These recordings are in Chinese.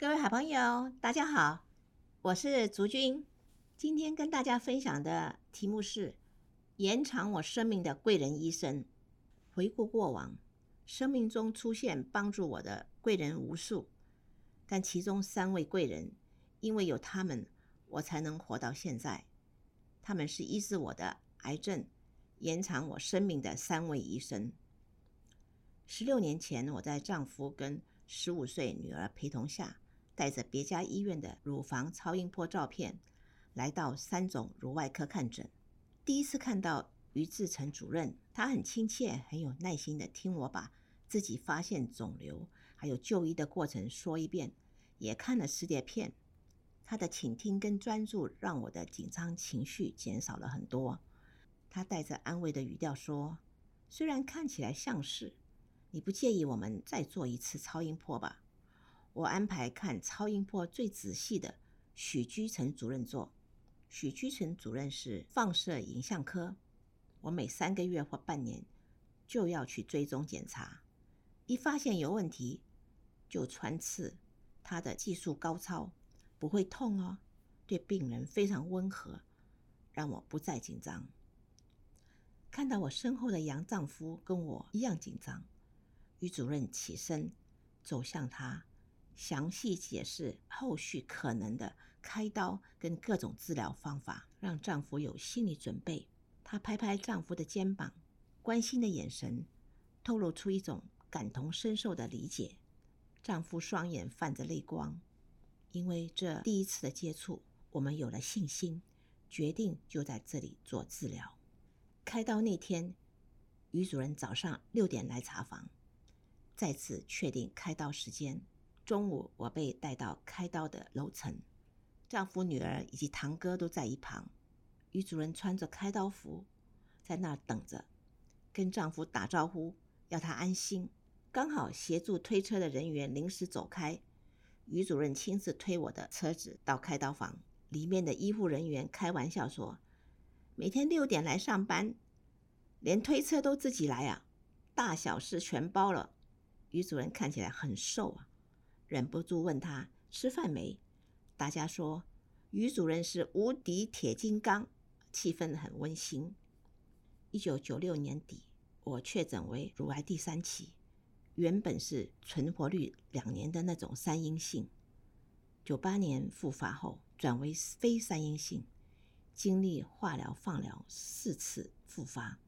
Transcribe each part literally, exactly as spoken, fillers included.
各位好朋友，大家好，我是竹君。今天跟大家分享的题目是延长我生命的贵人医生。回顾过往，生命中出现帮助我的贵人无数，但其中三位贵人，因为有他们，我才能活到现在。他们是医治我的癌症、延长我生命的三位医生。十六年前，我在丈夫跟十五岁女儿陪同下，带着别家医院的乳房超音波照片来到三种乳外科看诊。第一次看到于志成主任，他很亲切很有耐心的听我把自己发现肿瘤还有就医的过程说一遍，也看了磁碟片。他的倾听跟专注让我的紧张情绪减少了很多。他带着安慰的语调说，虽然看起来像是，你不介意我们再做一次超音波吧？我安排看超音波最仔细的许居成主任做。许居成主任是放射影像科，我每三个月或半年就要去追踪检查，一发现有问题就穿刺。他的技术高超，不会痛哦，对病人非常温和，让我不再紧张。看到我身后的杨丈夫跟我一样紧张，于主任起身走向他，详细解释后续可能的开刀跟各种治疗方法，让丈夫有心理准备。他拍拍丈夫的肩膀，关心的眼神透露出一种感同身受的理解。丈夫双眼泛着泪光，因为这第一次的接触，我们有了信心，决定就在这里做治疗。开刀那天，于主任早上六点来查房，再次确定开刀时间。中午我被带到开刀的楼层，丈夫、女儿以及堂哥都在一旁。于主任穿着开刀服在那等着，跟丈夫打招呼要他安心。刚好协助推车的人员临时走开，于主任亲自推我的车子到开刀房。里面的医护人员开玩笑说，每天六点来上班，连推车都自己来啊，大小事全包了。于主任看起来很瘦啊，忍不住问他吃饭没？大家说于主任是无敌铁金刚，气氛很温馨。一九九六年底，我确诊为乳癌第三期，原本是存活率两年的那种三阴性。九八年复发后转为非三阴性，经历化疗、放疗四次复发。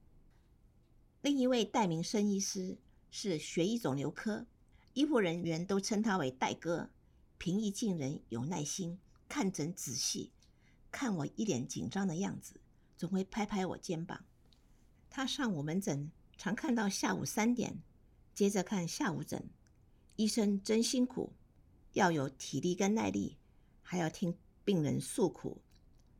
另一位戴明生医师是血液肿瘤科，医护人员都称他为戴哥，平易近人，有耐心，看诊仔细。看我一脸紧张的样子，总会拍拍我肩膀。他上午门诊常看到下午三点，接着看下午诊。医生真辛苦，要有体力跟耐力，还要听病人诉苦。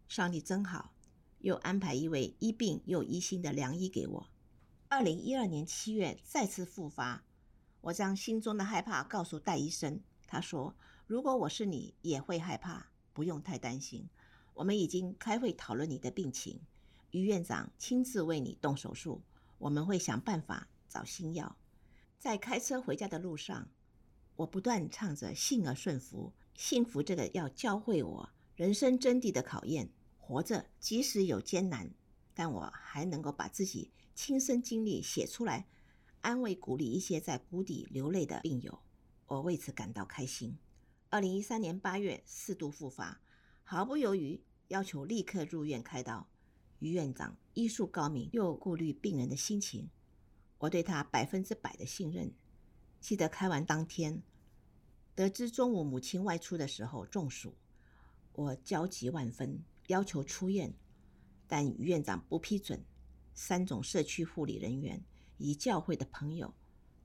上帝真好，又安排一位医病又医心的良医给我。二零一二年七月再次复发，我将心中的害怕告诉戴医生。他说，如果我是你也会害怕，不用太担心，我们已经开会讨论你的病情，于院长亲自为你动手术，我们会想办法找新药。在开车回家的路上，我不断唱着幸而顺服，幸福这个要教会我人生真谛的考验。活着即使有艰难，但我还能够把自己亲身经历写出来，安慰鼓励一些在谷底流泪的病友，我为此感到开心。二零一三年八月四度复发，毫不犹豫要求立刻入院开刀。于院长医术高明，又顾虑病人的心情，我对他百分之百的信任。记得开完当天，得知中午母亲外出的时候中暑，我焦急万分，要求出院，但于院长不批准。三种社区护理人员以及教会的朋友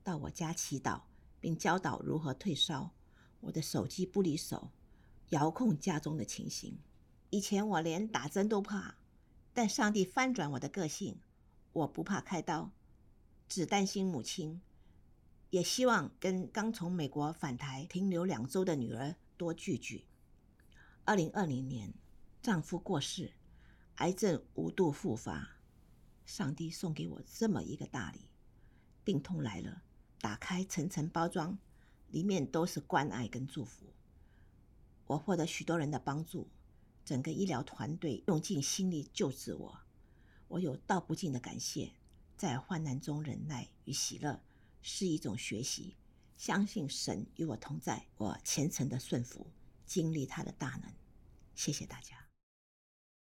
到我家祈祷，并教导如何退烧。我的手机不离手，遥控家中的情形。以前我连打针都怕，但上帝翻转我的个性，我不怕开刀，只担心母亲，也希望跟刚从美国返台停留两周的女儿多聚聚。二零二零年，丈夫过世，癌症无度复发，上帝送给我这么一个大礼。病痛来了，打开层层包装，里面都是关爱跟祝福。我获得许多人的帮助，整个医疗团队用尽心力救治我，我有道不尽的感谢。在患难中忍耐与喜乐是一种学习，相信神与我同在，我虔诚的顺服，经历他的大能。谢谢大家。